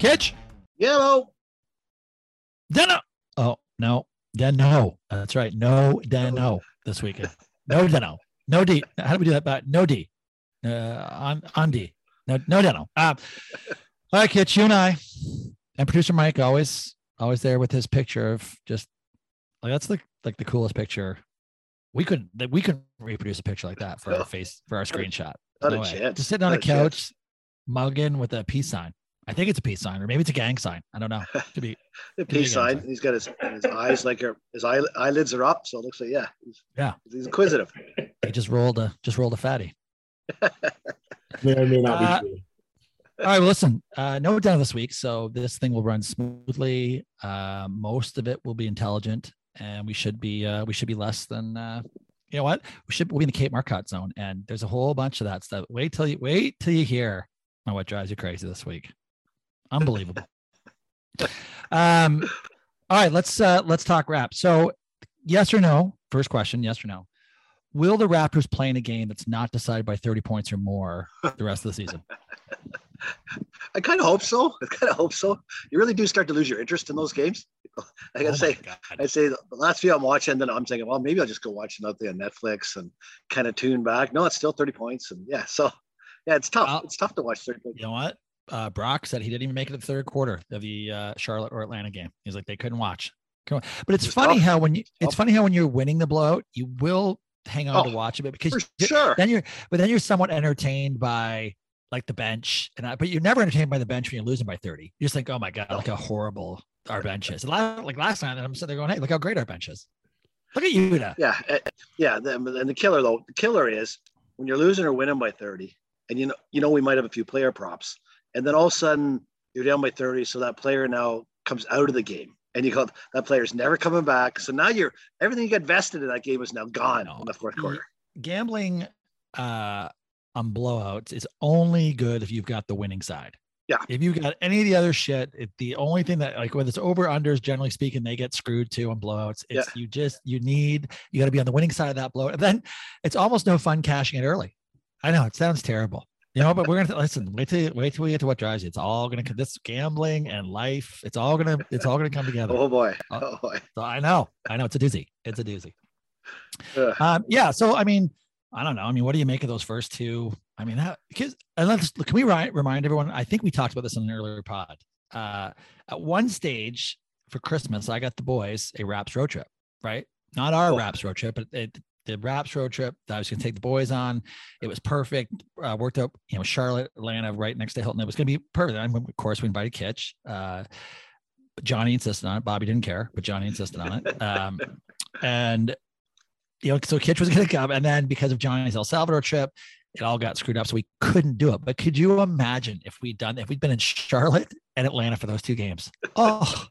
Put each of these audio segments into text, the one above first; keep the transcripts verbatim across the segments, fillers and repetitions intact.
Kitch? Yellow. Dano. Oh, no. Dano. That's right. No Dano this weekend. No Dano. No D. How do we do that back? No D. Uh, on, on D. No, no Dano. Uh, all right, Kitch, you and I, and producer Mike, always always there with his picture of just, like, that's the, like the coolest picture. We couldn't we couldn't reproduce a picture like that for oh, our face, for our screenshot. Not no a chance. Just sitting on not a couch, chance. Mugging with a peace sign. I think it's a peace sign, or maybe it's a gang sign. I don't know. It could be a peace sign. sign. He's got his, his eyes like are, his eye, eyelids are up, so it looks like yeah. He's, yeah. He's inquisitive. He just rolled a just rolled a fatty. May or may not uh, be true. All right, well, listen, uh, no down this week, so this thing will run smoothly. Uh, most of it will be intelligent, and we should be uh, we should be less than uh, you know what we should we'll be in the Kate Marcotte zone, and there's a whole bunch of that stuff. Wait till you wait till you hear on what drives you crazy this week. Unbelievable. um, all right, let's uh, let's talk Raptors. So, yes or no? First question: yes or no? Will the Raptors play in a game that's not decided by thirty points or more the rest of the season? I kind of hope so. I kind of hope so. You really do start to lose your interest in those games. I gotta oh say, I say the last few I'm watching, then I'm thinking, well, maybe I'll just go watch another thing on Netflix and kind of tune back. No, it's still thirty points, and yeah, so yeah, it's tough. Well, it's tough to watch thirty points. You know what? Uh, Brock said he didn't even make it to the third quarter of the uh, Charlotte or Atlanta game. He's like, they couldn't watch. But it's it funny tough. how when you, it's tough. funny how when you're winning the blowout, you will hang on oh, to watch a bit because you, sure. then you're, but then you're somewhat entertained by. Like the bench, and I, but you're never entertained by the bench when you're losing by thirty. You just think, oh my God, look how horrible our bench is. Like last time, and I'm sitting there going, hey, look how great our bench is. Look at you now. Yeah, yeah. And the killer though, the killer is when you're losing or winning by thirty, and you know, you know, we might have a few player props, and then all of a sudden you're down by thirty, so that player now comes out of the game, and you go, that player's never coming back. So now you're everything you got vested in that game is now gone in the fourth quarter. Gambling. Uh, on blowouts is only good if you've got the winning side. Yeah. If you've got any of the other shit, if the only thing that, like, whether it's over unders, generally speaking, they get screwed too on blowouts. It's yeah. you just, you need, you got to be on the winning side of that blowout. And then it's almost no fun cashing it early. I know it sounds terrible, you know, but we're going to listen, wait till, wait till we get to what drives you. It's all going to come, this gambling and life. It's all going to, it's all going to come together. Oh boy. Oh boy. So I know, I know it's a doozy. It's a doozy. Uh, um, yeah. So, I mean, I don't know. I mean, what do you make of those first two? I mean, that, because, and let's, can we ri- remind everyone? I think we talked about this in an earlier pod. Uh, at one stage for Christmas, I got the boys a Raps road trip, right? Not our oh. Raps road trip, but it, the Raps road trip that I was going to take the boys on. It was perfect. Uh, worked out, you know, Charlotte, Atlanta, right next to Hilton. It was going to be perfect. I mean, of course, we invited Kitch. Uh, Johnny insisted on it. Bobby didn't care, but Johnny insisted on it. Um, and You know, so Kitch was going to come, and then because of Johnny's El Salvador trip, it all got screwed up, so we couldn't do it. But could you imagine if we'd done if we'd been in Charlotte and Atlanta for those two games? Oh,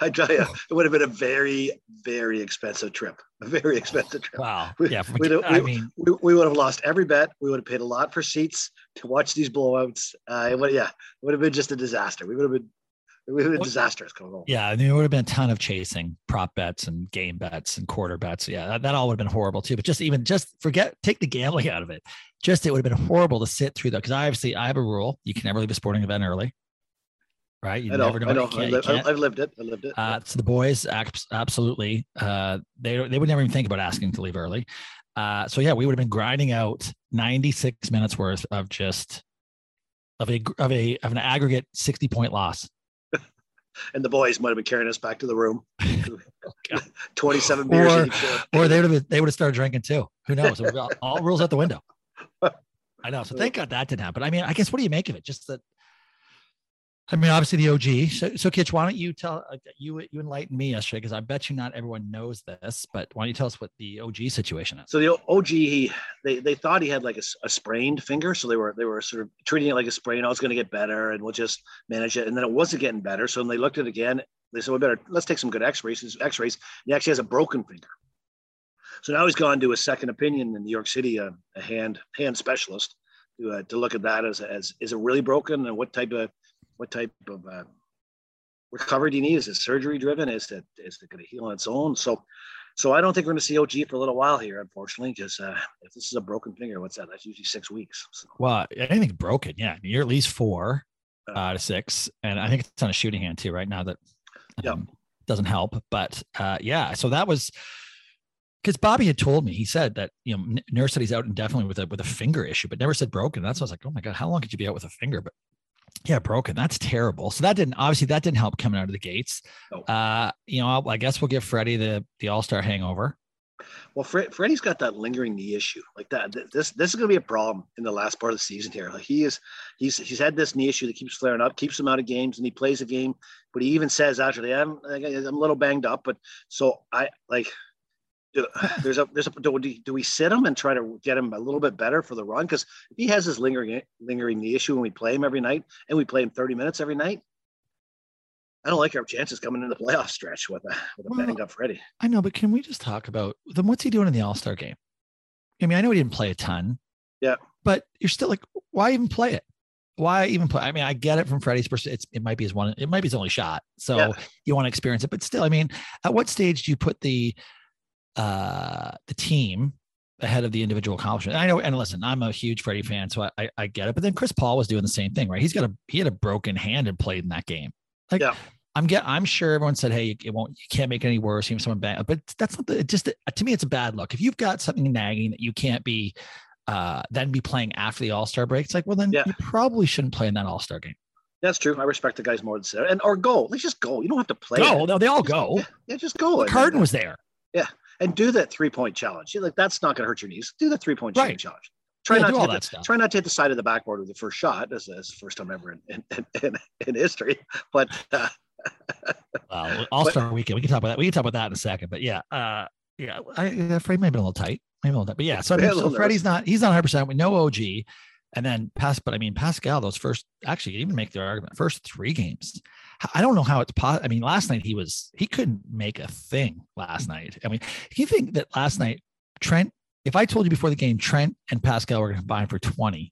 I tell you, it would have been a very, very expensive trip. A very expensive trip. Wow. We, yeah. From, we, I mean, we, we would have lost every bet. We would have paid a lot for seats to watch these blowouts. Uh, it would, yeah, it would have been just a disaster. We would have been. It would have been disastrous coming home. Yeah, I mean, it would have been a ton of chasing prop bets and game bets and quarter bets. Yeah, that, that all would have been horrible too. But just even just forget, take the gambling out of it. Just it would have been horrible to sit through that because I obviously I have a rule: you can never leave a sporting event early, right? You I know, never know. I know. I live, I've lived it. I lived it. Uh, so the boys absolutely uh, they they would never even think about asking to leave early. Uh, so yeah, we would have been grinding out ninety-six minutes worth of just of a of a of an aggregate sixty point loss. And the boys might have been carrying us back to the room. Oh, twenty-seven beers. Or, or they would have they would have started drinking too. Who knows? all, all rules out the window. I know. So thank God that didn't happen. I mean, I guess what do you make of it? Just that. I mean, obviously the O G. So, so Kitch, why don't you tell uh, you you enlighten me yesterday because I bet you not everyone knows this, but why don't you tell us what the O G situation is? So the O G, he, they they thought he had like a, a sprained finger, so they were they were sort of treating it like a sprain. I was going to get better, and we'll just manage it. And then it wasn't getting better, so when they looked at it again, they said, "We better let's take some good X-rays." X-rays. He actually has a broken finger, so now he's gone to a second opinion in New York City, a, a hand hand specialist, to uh, to look at that as as is it really broken and what type of What type of uh, recovery do you need? Is it surgery driven? Is it is it going to heal on its own? So, so I don't think we're going to see O G for a little while here, unfortunately, because uh, if this is a broken finger, what's that? That's usually six weeks. So. Well, anything's broken, yeah. You're at least four. uh, to six. And I think it's on a shooting hand too right now that um, yeah. doesn't help. But uh, yeah, so that was because Bobby had told me, he said that, you know, Nurse said he's out indefinitely with a, with a finger issue, but never said broken. That's why I was like, oh my God, how long could you be out with a finger? But yeah, broken. That's terrible. So that didn't, obviously that didn't help coming out of the gates. Oh. Uh, you know, I'll, I guess we'll give Freddie the, the all-star hangover. Well, Fred, Freddie's got that lingering knee issue like that. This, this is going to be a problem in the last part of the season here. Like he is, he's, he's had this knee issue that keeps flaring up, keeps him out of games, and he plays a game, but he even says, actually, I'm, I'm a little banged up, but so I like, there's a, there's a, do we, do we sit him and try to get him a little bit better for the run? Cause if he has this lingering, lingering knee issue and we play him every night and we play him thirty minutes every night, I don't like our chances coming into the playoff stretch with a, with a well, banged up Freddie. I know, but can we just talk about then what's he doing in the All-Star game? I mean, I know he didn't play a ton. Yeah. But you're still like, why even play it? Why even play? I mean, I get it from Freddie's perspective. It's, it might be his one, it might be his only shot. So yeah. you want to experience it, but still, I mean, at what stage do you put the, uh, the team ahead of the individual accomplishment? And I know. And listen, I'm a huge Freddie fan, so I, I, I get it, but then Chris Paul was doing the same thing, right? He's got a, he had a broken hand and played in that game. Like, yeah. I'm get, I'm sure everyone said, hey, it won't, you can't make it any worse. Even someone bang, but that's not the, it just, to me, it's a bad look. If you've got something nagging that you can't be, uh, then be playing after the all-star break, it's like, well, then yeah. you probably shouldn't play in that all-star game. That's true. I respect the guys more than so. And or go, let's just go. You don't have to play. No, no, they all go. Yeah, yeah, just go. Well, Harden was there. Yeah. And do that three-point challenge. You're like, that's not going to hurt your knees. Do the three-point right. challenge. Try, yeah, not to the, try not to hit the side of the backboard with the first shot. This is the first time ever in, in, in, in history. But uh, well, all-star but, weekend. We can talk about that. We can talk about that in a second. But yeah, uh, yeah, I, I Freddie may have been a little tight. Maybe a little tight. But yeah, so, I mean, so Freddie's not. He's not one hundred percent. We know O G, and then pass. But I mean, Pascal. Those first, actually, you even make the argument. First three games. I don't know how it's possible. I mean, last night he was. He couldn't make a thing last night. I mean, do you think that last night Trent? If I told you before the game, Trent and Pascal were going to combine for twenty,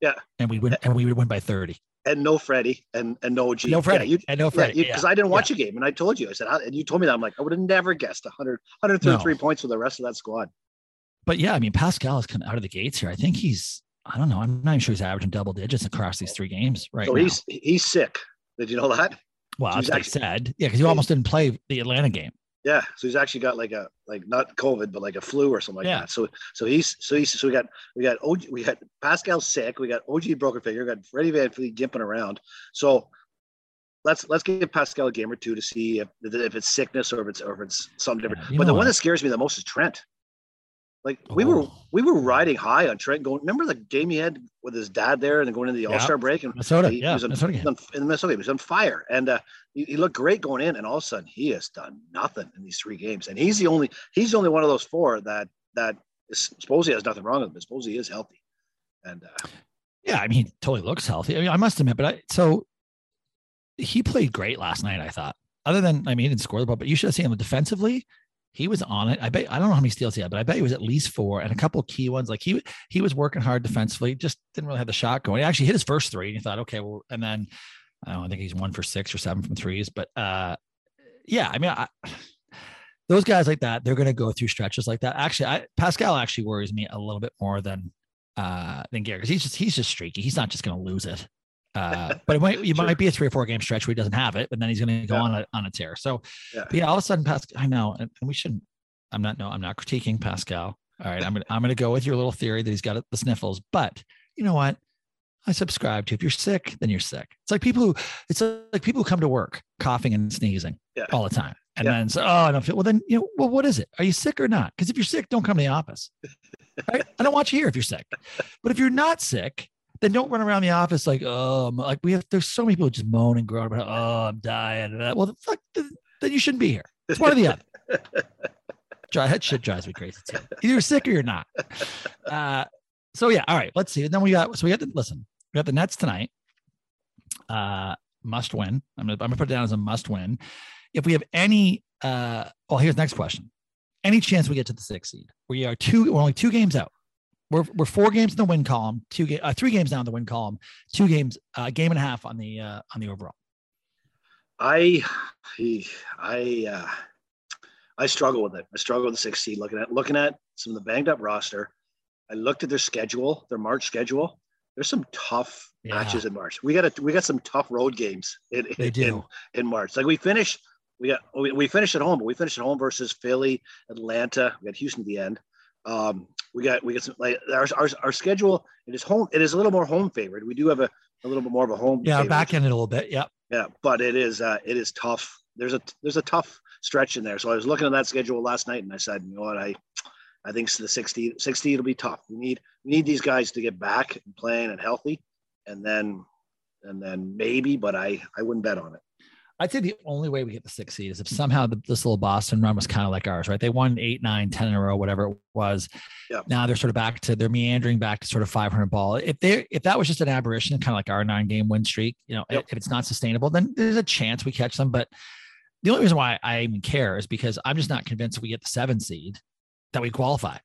yeah, and we would and we would win by thirty, and no Freddie and and no G, no Freddie, yeah, you, and no Freddie, because yeah, yeah. I didn't watch yeah. a game, and I told you, I said, and you told me that I'm like, I would have never guessed one hundred, one hundred thirty-three no. points with the rest of that squad. But yeah, I mean, Pascal is coming out of the gates here. I think he's, I don't know, I'm not even sure he's averaging double digits across these three games right so now. He's he's sick. Did you know that? Well, so that's what I said. Yeah, because you almost didn't play the Atlanta game. Yeah, so he's actually got like a like not COVID, but like a flu or something like yeah. that. So so he's so he's so we got we got O G, we got Pascal sick, we got O G broken finger, we got Freddie Van Fleet gimping around. So let's let's give Pascal a game or two to see if if it's sickness or if it's or if it's something different. Yeah, but the what? one that scares me the most is Trent. Like we oh. were we were riding high on Trent going. Remember the game he had with his dad there, and then going into the yeah. All Star break and Minnesota. He, yeah, he was on, Minnesota game. On, in Minnesota, he was on fire, and uh, he, he looked great going in. And all of a sudden, he has done nothing in these three games. And he's the only he's the only one of those four that that is, supposedly has nothing wrong with him. Supposedly he is healthy. And uh, yeah, I mean, he totally looks healthy. I mean, I must admit, but I so he played great last night. I thought, other than I mean, he didn't score the ball, but you should have seen him defensively. He was on it. I bet, I don't know how many steals he had, but I bet he was at least four and a couple of key ones. Like he, he was working hard defensively, just didn't really have the shot going. He actually hit his first three and he thought, okay, well, and then I don't know, I think he's one for six or seven from threes, but uh, yeah, I mean, I, those guys like that, they're going to go through stretches like that. Actually, I, Pascal actually worries me a little bit more than, uh, than Gary. Cause he's just, he's just streaky. He's not just going to lose it. Uh, but it might, it sure. might be a three or four game stretch where he doesn't have it, and then he's going to go yeah. on a on a tear. So, yeah, yeah all of a sudden, Pascal. I know, and, and we shouldn't. I'm not. No, I'm not critiquing Pascal. All right, I'm gonna I'm gonna go with your little theory that he's got the sniffles. But you know what? I subscribe to if you're sick, then you're sick. It's like people who it's like people who come to work coughing and sneezing yeah. all the time, and yeah. then say, oh, I don't feel well. Then you know, well, what is it? Are you sick or not? Because if you're sick, don't come to the office. Right? I don't want you here if you're sick. But if you're not sick, then don't run around the office like, oh, like we have, there's so many people just moan and groan about, oh, I'm dying. Well, the fuck, then you shouldn't be here. It's one or the other. That shit drives me crazy too. Either you're sick or you're not. Uh, so yeah, all right, let's see. And then we got, so we got to listen, we got the Nets tonight. Uh, must win. I'm gonna, I'm gonna put it down as a must win. If we have any, uh, well, here's the next question. Any chance we get to the sixth seed? We are two, we're only two games out. We're we're four games in the win column, two ga- uh, three games down the win column, two games, a uh, game and a half on the uh, on the overall. I I uh, I struggle with it. I struggle with the sixth seed. Looking at looking at some of the banged up roster, I looked at their schedule, their March schedule, there's some tough yeah. matches in March. We got a, we got some tough road games in in, in, in March. Like we finished, we got, we, we finished at home, but we finished at home versus Philly, Atlanta. We got Houston at the end. Um, we got, we got some, like our, our, our schedule, it is home. It is a little more home favored. We do have a, a little bit more of a home. Yeah. Favorite. Back in it a little bit. Yeah. Yeah. But it is, uh, it is tough. There's a, there's a tough stretch in there. So I was looking at that schedule last night and I said, you know what, I, I think the sixty, sixty, it'll be tough. We need, we need these guys to get back and playing and healthy. And then, and then maybe, but I, I wouldn't bet on it. I'd say the only way we get the six seed is if somehow the, this little Boston run was kind of like ours, right? They won eight, nine, ten in a row, whatever it was. Yeah. Now they're sort of back to, they're meandering back to sort of five hundred ball. If they, if that was just an aberration, kind of like our nine game win streak, you know, yep. if it's not sustainable, then there's a chance we catch them. But the only reason why I even care is because I'm just not convinced if we get the seven seed that we qualify,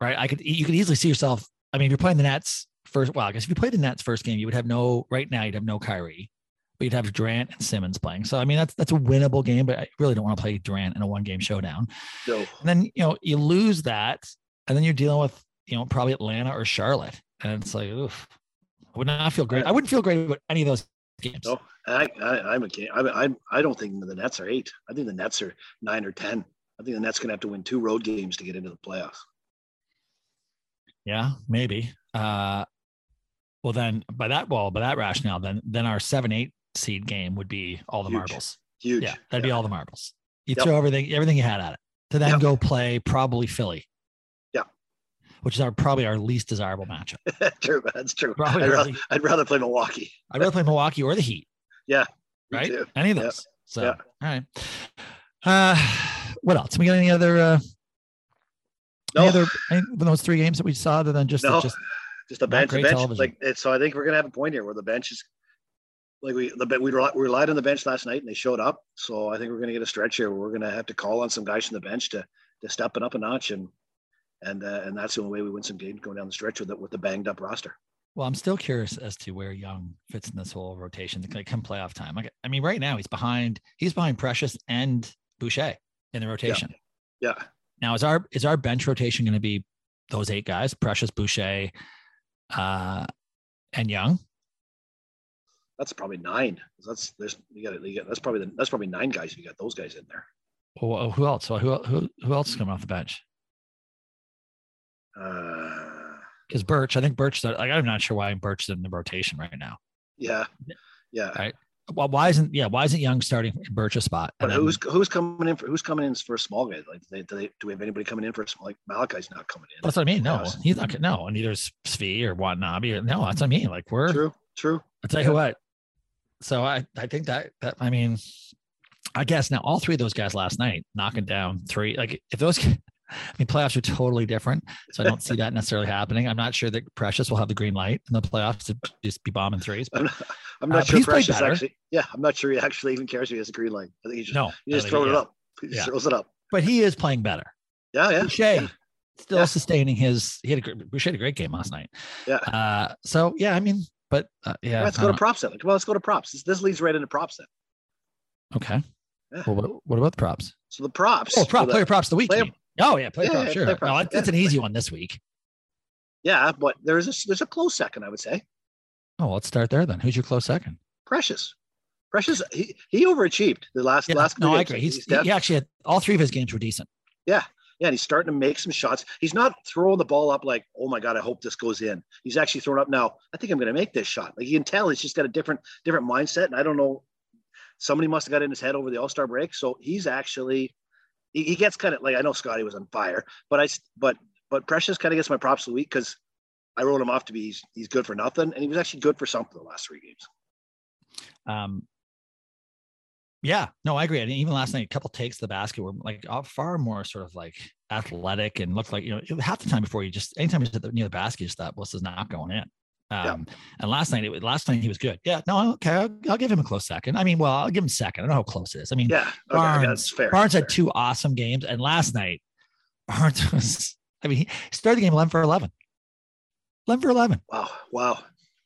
right? I could, you could easily see yourself. I mean, if you're playing the Nets first, well, I guess if you played the Nets first game, you would have no, right now you'd have no Kyrie. But you'd have Durant and Simmons playing. So, I mean, that's that's a winnable game, but I really don't want to play Durant in a one-game showdown. No. And then, you know, you lose that, and then you're dealing with, you know, probably Atlanta or Charlotte. And it's like, oof, I would not feel great. I wouldn't feel great about any of those games. No, I, I, I'm a game. I, I, I don't think the Nets are eight. I think the Nets are nine or ten. I think the Nets going to have to win two road games to get into the playoffs. Yeah, maybe. Uh, well, then, by that well, by that rationale, then then our seven eight seed game would be all the huge, marbles. Huge. Yeah, that'd yeah. be all the marbles. You yep. throw everything, everything you had at it to then yep. go play probably Philly. Yeah. Which is our probably our least desirable matchup. True. That's true. Probably I'd, rather, I'd rather play Milwaukee. I'd rather play Milwaukee or the Heat. Yeah. Right. Too. Any of those. Yep. So, yep. all right. Uh, what else? We got any other, uh, no. any other, any of those three games that we saw other than just, no. the, just, just the bench, the bench. Like, so I think we're going to have a point here where the bench is, Like we, the we relied on the bench last night, and they showed up. So I think we're going to get a stretch here. We're going to have to call on some guys from the bench to to step it up a notch, and and uh, and that's the only way we win some games going down the stretch with it, with the banged up roster. Well, I'm still curious as to where Young fits in this whole rotation. Like come playoff time, like, I mean, right now he's behind he's behind Precious and Boucher in the rotation. Yeah. yeah. Now is our is our bench rotation going to be those eight guys: Precious, Boucher, uh, and Young? That's probably nine. That's there's you got it. That's probably the, that's probably nine guys. You got those guys in there. Well, who else? Who who who else is coming off the bench? Because uh, Birch, I think Birch. Like I'm not sure why Birch is in the rotation right now. Yeah, yeah. Right. Well, why isn't yeah? Why isn't Young starting Birch's spot? But who's then, who's coming in for who's coming in for a small guy? Like they, do, they, do we have anybody coming in for a small? Like Malachi's not coming in. That's what I mean. No, he's not. No, and neither is Svi or Watanabe. No, that's what I mean. Like we're true. True. I'll tell you yeah. what. So I, I think that, that, I mean, I guess now all three of those guys last night knocking down three, like if those, I mean, playoffs are totally different. So I don't see that necessarily happening. I'm not sure that Precious will have the green light in the playoffs to just be bombing threes. But, I'm not, I'm not uh, sure Precious actually. Yeah. I'm not sure he actually even cares if he has a green light. I think he just, no, he just throws yeah. it up. He just yeah. throws it up. But he is playing better. Yeah. Yeah. Boucher, yeah. still yeah. sustaining his, he had a, Boucher had a great game last night. Yeah. Uh, so yeah, I mean, But uh, yeah, let's go to props. Well, let's go to props. This, this leads right into props then. Okay. Yeah. Well, what, what about the props? So the props. Oh, prop, so the, player props the week. Player, oh yeah, player yeah, props. Yeah, sure. Player props. No, that's, yeah, that's an easy one this week. Yeah, but there's a there's a close second, I would say. Oh, well, let's start there then. Who's your close second? Precious. Precious. He he overachieved the last yeah, last. No, I agree. He's, he's he actually had, all three of his games were decent. Yeah. Yeah, and he's starting to make some shots. He's not throwing the ball up like, oh my God, I hope this goes in. He's actually throwing up now. I think I'm going to make this shot. Like you can tell, he's just got a different, different mindset. And I don't know, somebody must have got in his head over the All-Star break. So he's actually, he, he gets kind of like I know Scotty was on fire, but I, but but Precious kind of gets my props of the week because I wrote him off to be he's, he's good for nothing, and he was actually good for something the last three games. Um. Yeah, no, I agree. I mean, even last night, a couple takes to the basket were like far more sort of like athletic and looked like, you know, half the time before you just, anytime he's at the, near the basket, you just thought, well, this is not going in. Um, yeah. And last night, it last night he was good. Yeah, no, okay, I'll, I'll give him a close second. I mean, well, I'll give him second. I don't know how close it is. I mean, yeah, okay, Barnes, yeah, that's fair, Barnes fair. had two awesome games. And last night, Barnes was, I mean, he started the game eleven for eleven. eleven for eleven. Wow, wow.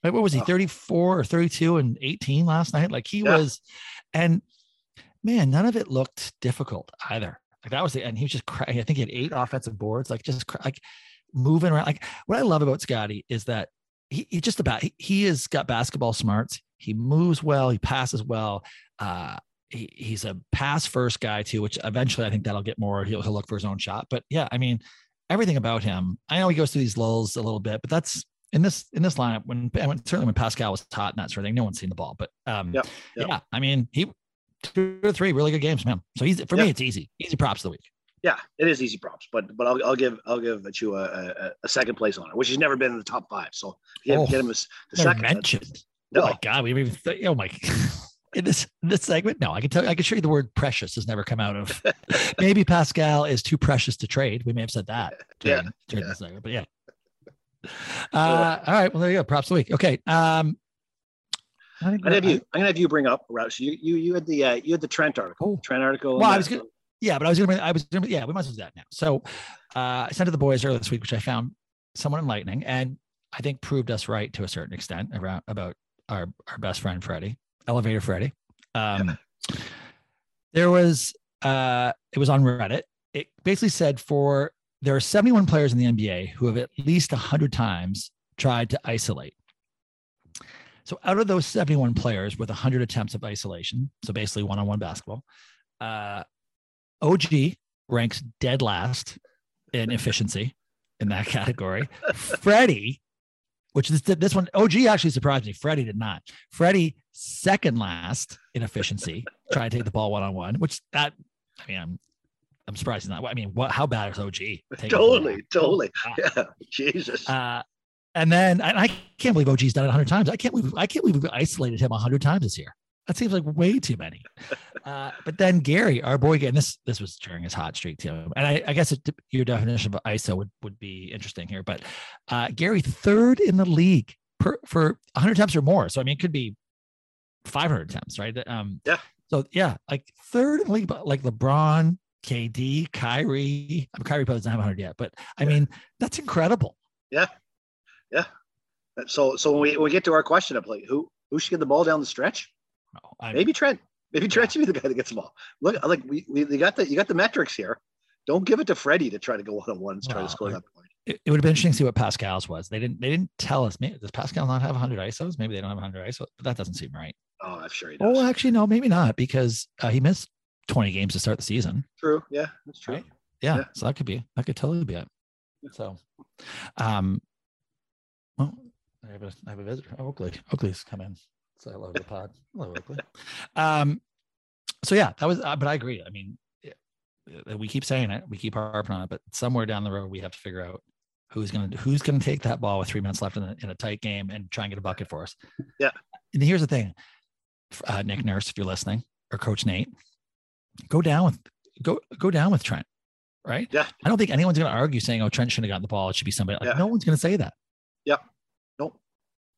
Like, what was he, wow. thirty-four or thirty-two and eighteen last night? Like he yeah. was, and man, none of it looked difficult either. Like that was the, and he was just crying. I think he had eight offensive boards, like just cry, like moving around. Like what I love about Scotty is that he, he just about, he, he has got basketball smarts. He moves well, he passes well. Uh, he, he's a pass first guy too, which eventually I think that'll get more, he'll, he'll look for his own shot. But yeah, I mean, everything about him, I know he goes through these lulls a little bit, but that's in this, in this lineup when, when certainly when Pascal was hot and that sort of thing, no one's seen the ball, but um, yep, yep. yeah, I mean, he, two or three really good games from him. So he's, for yep. me, it's easy, easy props of the week. Yeah, it is easy props, but but I'll I'll give I'll give you a, a, a second place honor, which has never been in the top five. So get, oh, get him a, the second mentioned. No. Oh my God, we even th- oh my in this this segment. No, I can tell I can show you the word precious has never come out of. Maybe Pascal is too precious to trade. We may have said that during, yeah. during yeah. the segment, but yeah. Uh, all right, well there you go. Props of the week. Okay. Um, I think I'm gonna have you. I'm gonna have you bring up Russ. You you you had the uh, you had the Trent article. Oh. Trent article. Well, I was gonna. Yeah, but I was going to, I was, gonna, yeah, we must have done that now. So uh, I sent to the boys earlier this week, which I found somewhat enlightening and I think proved us right to a certain extent around about our, our best friend, Freddie, Elevator Freddie. Um, yeah. There was, uh, it was on Reddit. It basically said for, there are seventy-one players in the N B A who have at least one hundred times tried to isolate. So out of those seventy-one players with one hundred attempts of isolation, so basically one-on-one basketball, uh, O G ranks dead last in efficiency in that category. Freddie, which is this one, O G actually surprised me. Freddie did not. Freddie, second last in efficiency, trying to take the ball one-on-one, which that, I mean, I'm, I'm surprised it's not. I mean, what, how bad is O G? Totally, totally. Oh, yeah, Jesus. Uh, and then and I can't believe O G's done it one hundred times. I can't believe, I can't believe we've isolated him one hundred times this year. That seems like way too many. Uh, but then Gary, our boy, again, this this was during his hot streak too. And I, I guess it, your definition of I S O would, would be interesting here. But uh, Gary, third in the league per, for one hundred attempts or more. So, I mean, it could be five hundred attempts, right? Um, yeah. So, yeah, like third in the league, but like LeBron, K D, Kyrie. I mean, Kyrie probably doesn't have one hundred yet, but I yeah. mean, that's incredible. Yeah. Yeah. So, so when we, when we get to our question of like, who, who should get the ball down the stretch? No, I'm, maybe Trent, maybe Trent should be the guy that gets them all. Look, like we, we, they got the, you got the metrics here. Don't give it to Freddie to try to go one-on-one and try well, to score it, that point. It, it would have been interesting to see what Pascal's was. They didn't, they didn't tell us. Maybe, does Pascal not have one hundred I S Os? Maybe they don't have one hundred I S Os, but that doesn't seem right. Oh, I'm sure he does. Oh, actually, no, maybe not because uh, he missed twenty games to start the season. True. Yeah, that's true. Right? Yeah, yeah. So that could be, that could totally be it. So, um, well, I have a, I have a visitor. Oh, Oakley. Oakley's come in. So I love the pod. Hello, Oakley. Um, so yeah, that was, uh, but I agree. I mean, yeah, we keep saying it, we keep harping on it, but somewhere down the road, we have to figure out who's going to, who's going to take that ball with three minutes left in a, in a tight game and try and get a bucket for us. Yeah. And here's the thing, uh, Nick Nurse, if you're listening, or Coach Nate, go down with, go, go down with Trent. Right. Yeah. I don't think anyone's going to argue saying, oh, Trent shouldn't have gotten the ball. It should be somebody like, yeah. No one's going to say that. Yeah. Nope.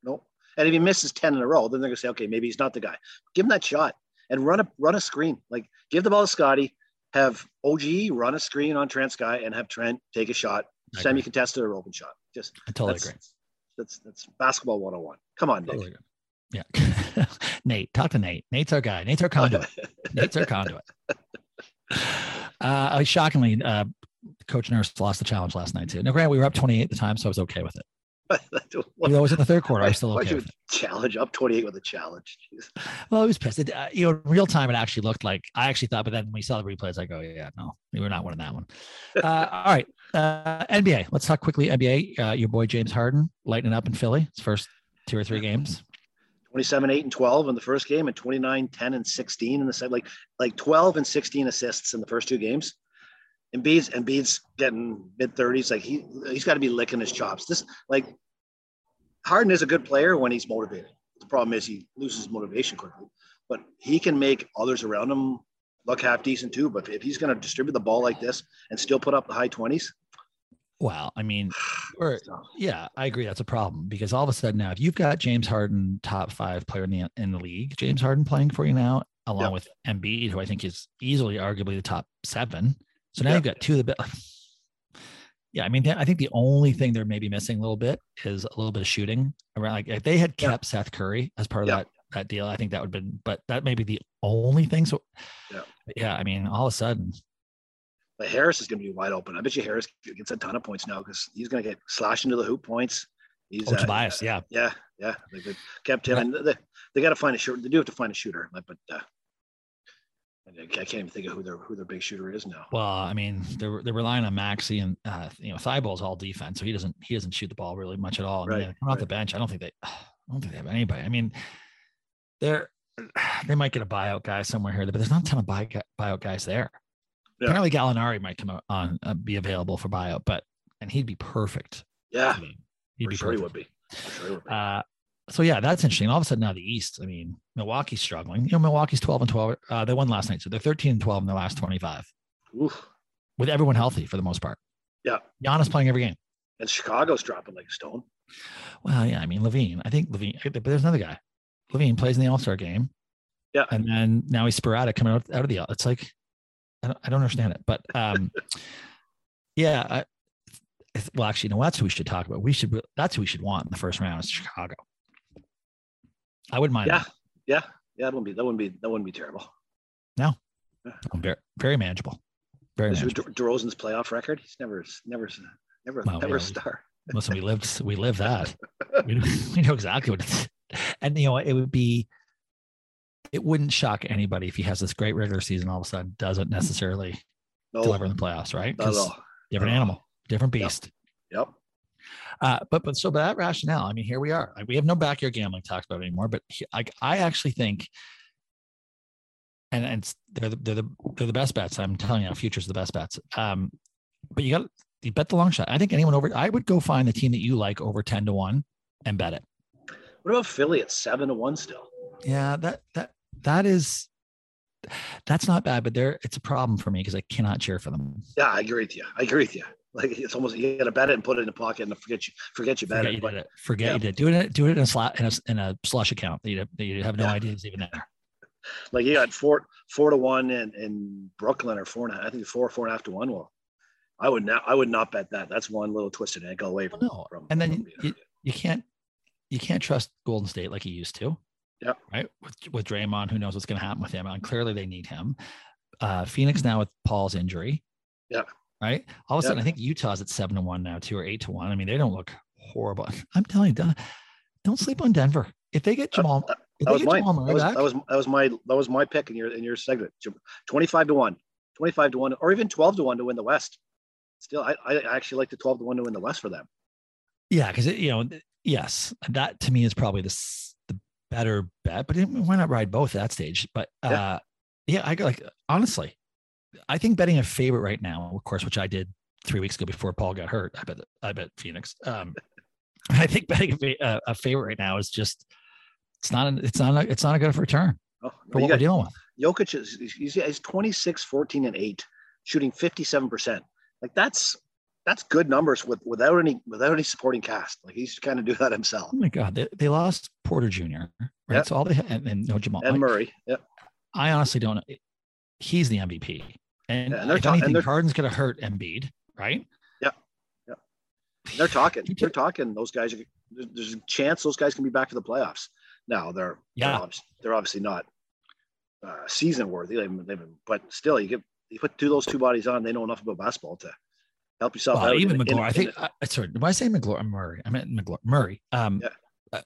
Nope. And if he misses ten in a row, then they're gonna say, okay, maybe he's not the guy. Give him that shot and run a run a screen. Like give the ball to Scotty, have O G run a screen on Trent's guy, and have Trent take a shot, semi-contested or open shot. Just I totally that's, agree. That's that's basketball one oh one. Come on, totally Nate. Agree. Yeah, Nate, talk to Nate. Nate's our guy. Nate's our conduit. Nate's our conduit. Uh, shockingly, uh, Coach Nurse lost the challenge last night too. Now, granted, we were up twenty-eight at the time, so I was okay with it. That was in the third quarter. I was still okay. With challenge up twenty-eight with a challenge. Jeez. Well, I was pissed. It, uh, you know, in real time, it actually looked like I actually thought, but then when we saw the replays, I go, yeah, no, we were not winning that one. Uh, all right, uh, N B A. Let's talk quickly N B A. Uh, your boy James Harden lighting up in Philly. His first two or three games. twenty-seven, eight, and twelve in the first game, and twenty-nine, ten, and sixteen in the second. Like, like twelve and sixteen assists in the first two games. Embiid's Embiid's getting mid thirties. Like he he's got to be licking his chops. This like Harden is a good player when he's motivated. The problem is he loses motivation quickly, but he can make others around him look half decent too. But if he's going to distribute the ball like this and still put up the high twenties, well, I mean, or, yeah, I agree. That's a problem because all of a sudden now, if you've got James Harden, top five player in the in the league, James Harden playing for you now, along yeah. with Embiid, who I think is easily, arguably the top seven. So now yeah. you've got two of the best. Yeah, I mean, I think the only thing they're maybe missing a little bit is a little bit of shooting around. Like if they had kept yeah. Seth Curry as part of yeah. that that deal, I think that would have been. But that may be the only thing. So yeah, yeah I mean, all of a sudden, but Harris is going to be wide open. I bet you Harris gets a ton of points now because he's going to get slashed into the hoop points. He's oh, Tobias, uh, yeah, yeah, yeah. They, they kept him. Yeah. They, they got to find a shooter. They do have to find a shooter, but uh, I can't even think of who their who their big shooter is now. Well, I mean, they're they're relying on Maxey, and uh, you know, Thibault's all defense, so he doesn't he doesn't shoot the ball really much at all. Right, and come right. off the bench, I don't think they, I don't think they have anybody. I mean, they're they might get a buyout guy somewhere here, but there's not a ton of buy, buyout guys there. Yeah. Apparently, Gallinari might come on uh, be available for buyout, but and he'd be perfect. Yeah. He'd be sure he would be. Sure he would be. Uh, so yeah, that's interesting. All of a sudden now the East, I mean, Milwaukee's struggling. You know, Milwaukee's twelve and twelve. Uh, they won last night. So they're thirteen and twelve in their last twenty-five. Oof. With everyone healthy for the most part. Yeah. Giannis playing every game. And Chicago's dropping like a stone. Well, yeah. I mean, Levine, I think Levine, but there's another guy. Levine plays in the All-Star game. Yeah. And then now he's sporadic coming out, out of the, it's like, I don't, I don't understand it, but um, yeah. I, Well, actually, no, that's who we should talk about. We should, that's who we should want in the first round is Chicago. I wouldn't mind. Yeah. That. Yeah. Yeah. That wouldn't be, that wouldn't be, that wouldn't be terrible. No. Yeah. Very, very manageable. Very this manageable. Was DeRozan's playoff record. He's never, never, never, well, never yeah, a star. We, listen, we lived, we lived that. we, we know exactly what it's, and you know, it would be, it wouldn't shock anybody if he has this great regular season, all of a sudden doesn't necessarily no, deliver in the playoffs, right? Not at all. Different not animal. Different beast. Yep. yep. Uh, but but so by that rationale, I mean, here we are. Like, we have no backyard gambling talks about anymore. But like I actually think, and and they're the, they're the they're the best bets. I'm telling you, futures are the best bets. Um, but you got you bet the long shot. I think anyone over. I would go find the team that you like over ten to one and bet it. What about Philly at seven to one still? Yeah, that that that is. That's not bad, but there it's a problem for me because I cannot cheer for them. Yeah, I agree with you. I agree with you. Like it's almost you gotta bet it and put it in the pocket and forget you forget you bet forget it. You but, it. Forget yeah. you did do it. Do it in a slot in a, in a slush account that you, that you have no yeah. idea is even there. Like you got four four to one in, in Brooklyn or four and a half. I think four four and a half to one. Well, I would not I would not bet that. That's one little twisted ankle away from. Well, no. from and then from, you, you, know, you can't you can't trust Golden State like you used to. Yeah. Right. With, with Draymond, who knows what's going to happen with him. And clearly they need him. Uh, Phoenix now with Paul's injury. Yeah. Right. All of a yeah. sudden, I think Utah's at seven to one now, two or eight to one. I mean, they don't look horrible. I'm telling you, don't, don't sleep on Denver. If they get Jamal, uh, if that, they was get Jamal Murray that was back, that was that was my that was my pick in your in your segment. Twenty-five to one, twenty-five to one, or even twelve to one to win the West. Still, I, I actually like the twelve to one to win the West for them. Yeah, because you know, yes, that to me is probably the. Better bet, but why not ride both at that stage? But uh, yeah. yeah, I like honestly, I think betting a favorite right now, of course, which I did three weeks ago before Paul got hurt. I bet, I bet Phoenix. Um, I think betting a, a favorite right now is just it's not an, it's not a, it's not a good return oh, no, for what got, we're dealing with. Jokic is he's, he's twenty-six, fourteen, and eight, shooting fifty-seven percent. Like that's. That's good numbers with, without any without any supporting cast. Like he's kind of do that himself. Oh my God, they, they lost Porter Junior Right, yep. That's all they had, and, and no Jamal and like, Murray. Yep. I honestly don't. He's the M V P, and, yeah, and if ta- anything, and Harden's going to hurt Embiid, right? Yeah, yeah. They're talking. They're talking. Those guys. Are, there's a chance those guys can be back to the playoffs. Now they're yeah. They're obviously, they're obviously not uh, season worthy. They've, they've been, but still, you get you put two those two bodies on. They know enough about basketball to. Help yourself well, out. Even McGloire, I think. I, sorry, did I say McGloire? Murray. I meant McGloire. Murray. Um, yeah. uh,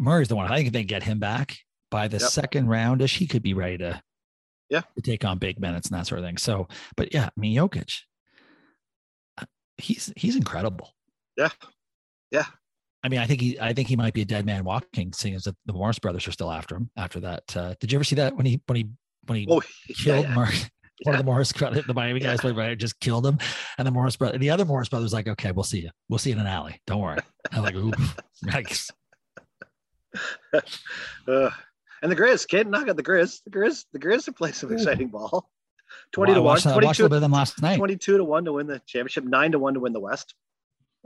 Murray's the one. I think if they get him back by the yep. second round-ish, he could be ready to, yeah, to take on big minutes and that sort of thing. So, but yeah, I mean, Jokic, uh, he's he's incredible. Yeah, yeah. I mean, I think he I think he might be a dead man walking, seeing as the Morris brothers are still after him. After that, uh, did you ever see that when he when he when he oh, killed yeah, yeah. Murray? One yeah. of the Morris, the Miami guys, yeah. just killed him, and the Morris brother, the other Morris brother, was like, "Okay, we'll see you. We'll see you in an alley. Don't worry." I'm like, "Oop, nice." Uh, and the Grizz can't knock out the Grizz. The Grizz, the Grizz have played some exciting ball. Twenty well, to watched, one. Twenty-two to them last night. Twenty-two to one to win the championship. Nine to one to win the West.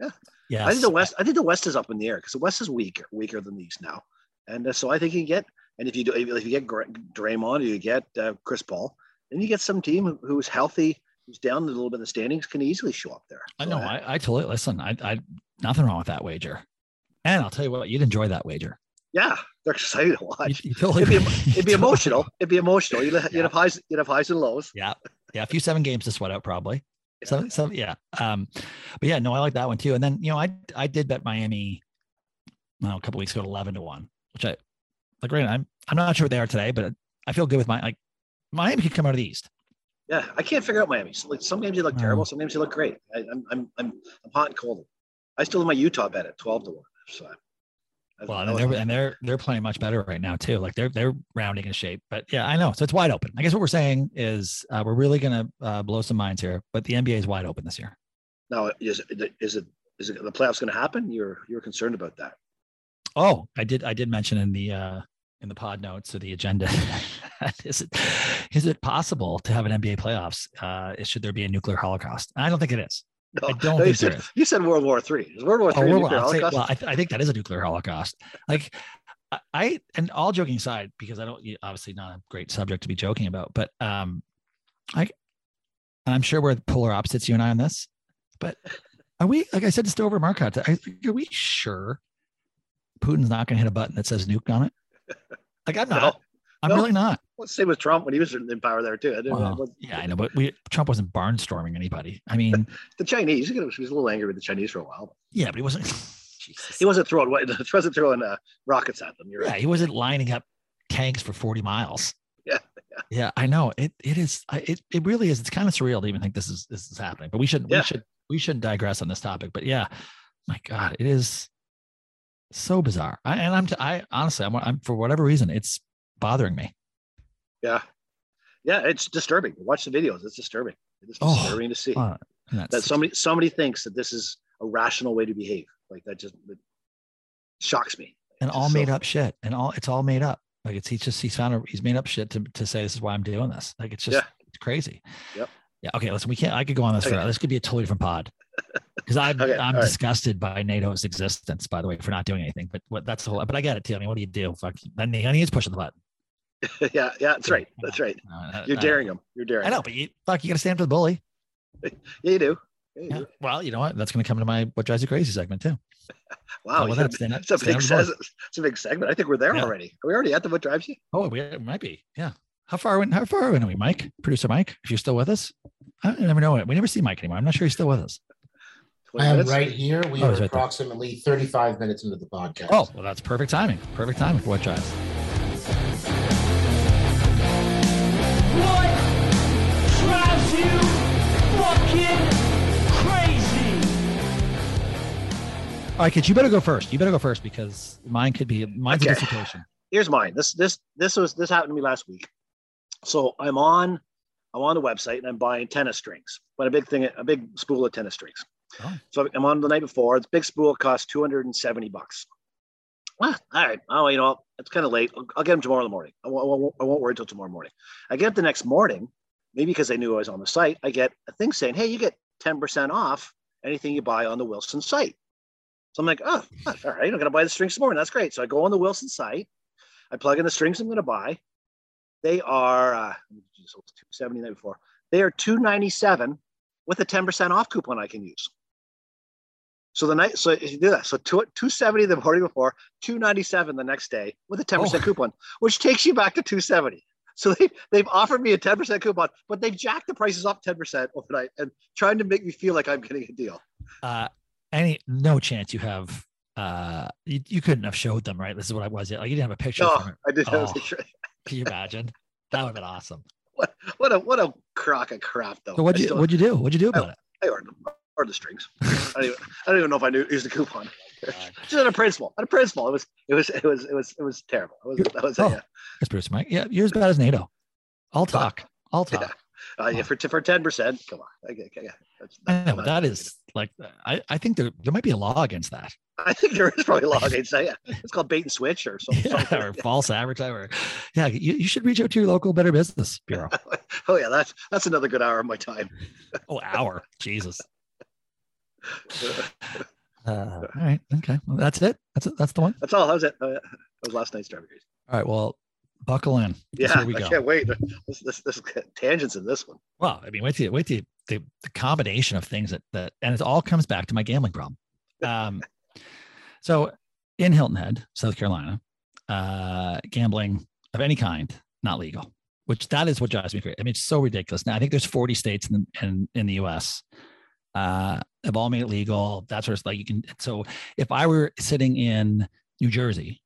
Yeah, yeah. I think the West. I think the West is up in the air because the West is weaker, weaker than the East now, and uh, so I think you get. And if you do, if you get Draymond, you get uh, Chris Paul. Then you get some team who's healthy, who's down a little bit in the standings, can easily show up there. So I know. I, I totally listen. I, I nothing wrong with that wager, and I'll tell you what, you'd enjoy that wager. Yeah, they're exciting to watch. You, you totally, it'd be, it'd be emotional. It'd be emotional. You'd, yeah. you'd have highs. You'd have highs and lows. Yeah, yeah. A few seven games to sweat out, probably. Yeah. So, so yeah. Um, but yeah, no, I like that one too. And then you know, I I did bet Miami know, a couple weeks ago at eleven to one, which I like right now. I'm, I'm not sure what they are today, but I feel good with my, like Miami could come out of the East. Yeah. I can't figure out Miami. So, like, some games they look terrible. Some games they look great. I, I'm, I'm, I'm, I'm hot and cold. I still have my Utah bet at twelve to one. So I'm, Well, and they're, and they're they're playing much better right now too. Like they're they're rounding in shape, but yeah, I know. So it's wide open. I guess what we're saying is uh, we're really gonna uh, blow some minds here, but the N B A is wide open this year. Now, is is it is it the playoffs going to happen? You're you're concerned about that? Oh, I did I did mention in the uh, in the pod notes or the agenda. is it is it possible to have an N B A playoffs? Uh, should there be a nuclear holocaust? I don't think it is. No, I don't no, think said, you said World War Three. Is World War Three oh, nuclear holocaust? Say, well, I, th- I think that is a nuclear holocaust. Like, I, I and all joking aside, because I don't obviously not a great subject to be joking about, but um, I and I'm sure we're polar opposites, you and I, on this. But are we? Like I said to Stover Marcotte, I, are we sure Putin's not going to hit a button that says nuke on it? Like I'm not. No. I'm no, really not. Let's say with Trump when he was in power there too. I didn't, well, I yeah, I know, but we Trump wasn't barnstorming anybody. I mean, the Chinese. He was a little angry with the Chinese for a while. Yeah, but he wasn't. Jesus. He wasn't throwing. He wasn't throwing uh, rockets at them. You're yeah, right. He wasn't lining up tanks for forty miles. Yeah, yeah, yeah I know. It it is. It it really is. It's kind of surreal to even think this is this is happening. But we shouldn't. Yeah. We should. We shouldn't digress on this topic. But yeah, my God, it is so bizarre. I, and I'm. T- I honestly, I'm, I'm for whatever reason, it's bothering me. Yeah. Yeah. It's disturbing. Watch the videos. It's disturbing. It's disturbing oh, to see uh, that somebody, somebody thinks that this is a rational way to behave. Like that just it shocks me. And it's all made so, up shit and all it's all made up. Like it's, he's just, he's found a, he's made up shit to, to say, this is why I'm doing this. Like, it's just yeah. It's crazy. Yep. Yeah. Okay. Listen, we can't, I could go on this okay. for, this could be a totally different pod. Because I'm, okay, I'm disgusted right. by NATO's existence, by the way, for not doing anything. But what, that's the whole. But I get it too. I mean, what do you do? Fuck. Then the onion is pushing the button. yeah, yeah, that's right. That's right. Uh, You're daring him. You're daring. I know, but you fuck. You got to stand up to the bully. yeah, you do. Yeah, you yeah. do. Well, you know what? That's going to come into my "What Drives You Crazy" segment too. Wow, well, that's, a, that's a big. It's a big segment. I think we're there yeah. already. Are we already at the "What Drives You"? Oh, we it might be. Yeah. How far in, how far in are we, Mike? Producer Mike, if you're still with us, I never know it. We never see Mike anymore. I'm not sure he's still with us. I am right here. We oh, are right approximately there. thirty-five minutes into the podcast. Oh, well, that's perfect timing. Perfect timing for What Drives. What drives you fucking crazy? All right, kids, you better go first. You better go first because mine could be mine's okay. a dissertation. Here's mine. This this this was this happened to me last week. So I'm on I'm on the website and I'm buying tennis strings, but a big thing, a big spool of tennis strings. Oh. So I'm on the night before. This big spool costs two hundred seventy bucks. Ah, all right. Oh, you know, it's kind of late. I'll, I'll get them tomorrow in the morning. I won't, I, won't, I won't worry until tomorrow morning. I get the next morning, maybe because I knew I was on the site, I get a thing saying, hey, you get ten percent off anything you buy on the Wilson site. So I'm like, oh, all right. I'm going to buy the strings tomorrow. That's great. So I go on the Wilson site. I plug in the strings I'm going to buy. They are uh, two seventy the night before. They are two ninety-seven with a ten percent off coupon I can use. So the night, so if you do that, so two, two seventy the morning before, two ninety-seven the next day with a ten percent oh. coupon, which takes you back to two seventy. So they, they've offered me a ten percent coupon, but they've jacked the prices up ten percent overnight and trying to make me feel like I'm getting a deal. Uh, any, no chance you have, uh, you, you couldn't have showed them, right? This is what I was. Like, you didn't have a picture. No, from it. I didn't oh. have a picture. Can you imagine? That would have been awesome. What, what a, what a crock of crap though. So what'd you, still, what'd you do? What'd you do about I, it? I ordered them. Or the strings. I don't even, I don't even know if I knew it was the coupon. Just on a principle. On a principle. It was it was it was it was it was terrible. It was, that was oh, yeah. That's Bruce Mike. Yeah, you're as bad as NATO. I'll talk. I'll talk. Yeah. Uh, yeah for for ten percent. Come on. Okay, okay, yeah. That's, that's I know that is like I, I think there there might be a law against that. I think there is probably a law against that. Yeah. It's called bait and switch or something. Yeah, something. Or false advertising. Or, yeah, you, you should reach out to your local Better Business Bureau. Oh yeah, that's that's another good hour of my time. Oh hour. Jesus. uh, all right. Okay. Well, that's it. That's it. That's the one. That's all. That was it. Uh, that was last night's drive. All right. Well, buckle in. Yeah. We I go. Can't wait. This, this, this tangents in this one. Well, I mean, wait till wait till the, the combination of things that, that, and it all comes back to my gambling problem. Um, so in Hilton Head, South Carolina, uh, gambling of any kind, not legal, which that is what drives me crazy. I mean, it's so ridiculous. Now I think there's forty states in, in, in the U S, uh, have all made it legal. That's sort of like you can. So if I were sitting in New Jersey,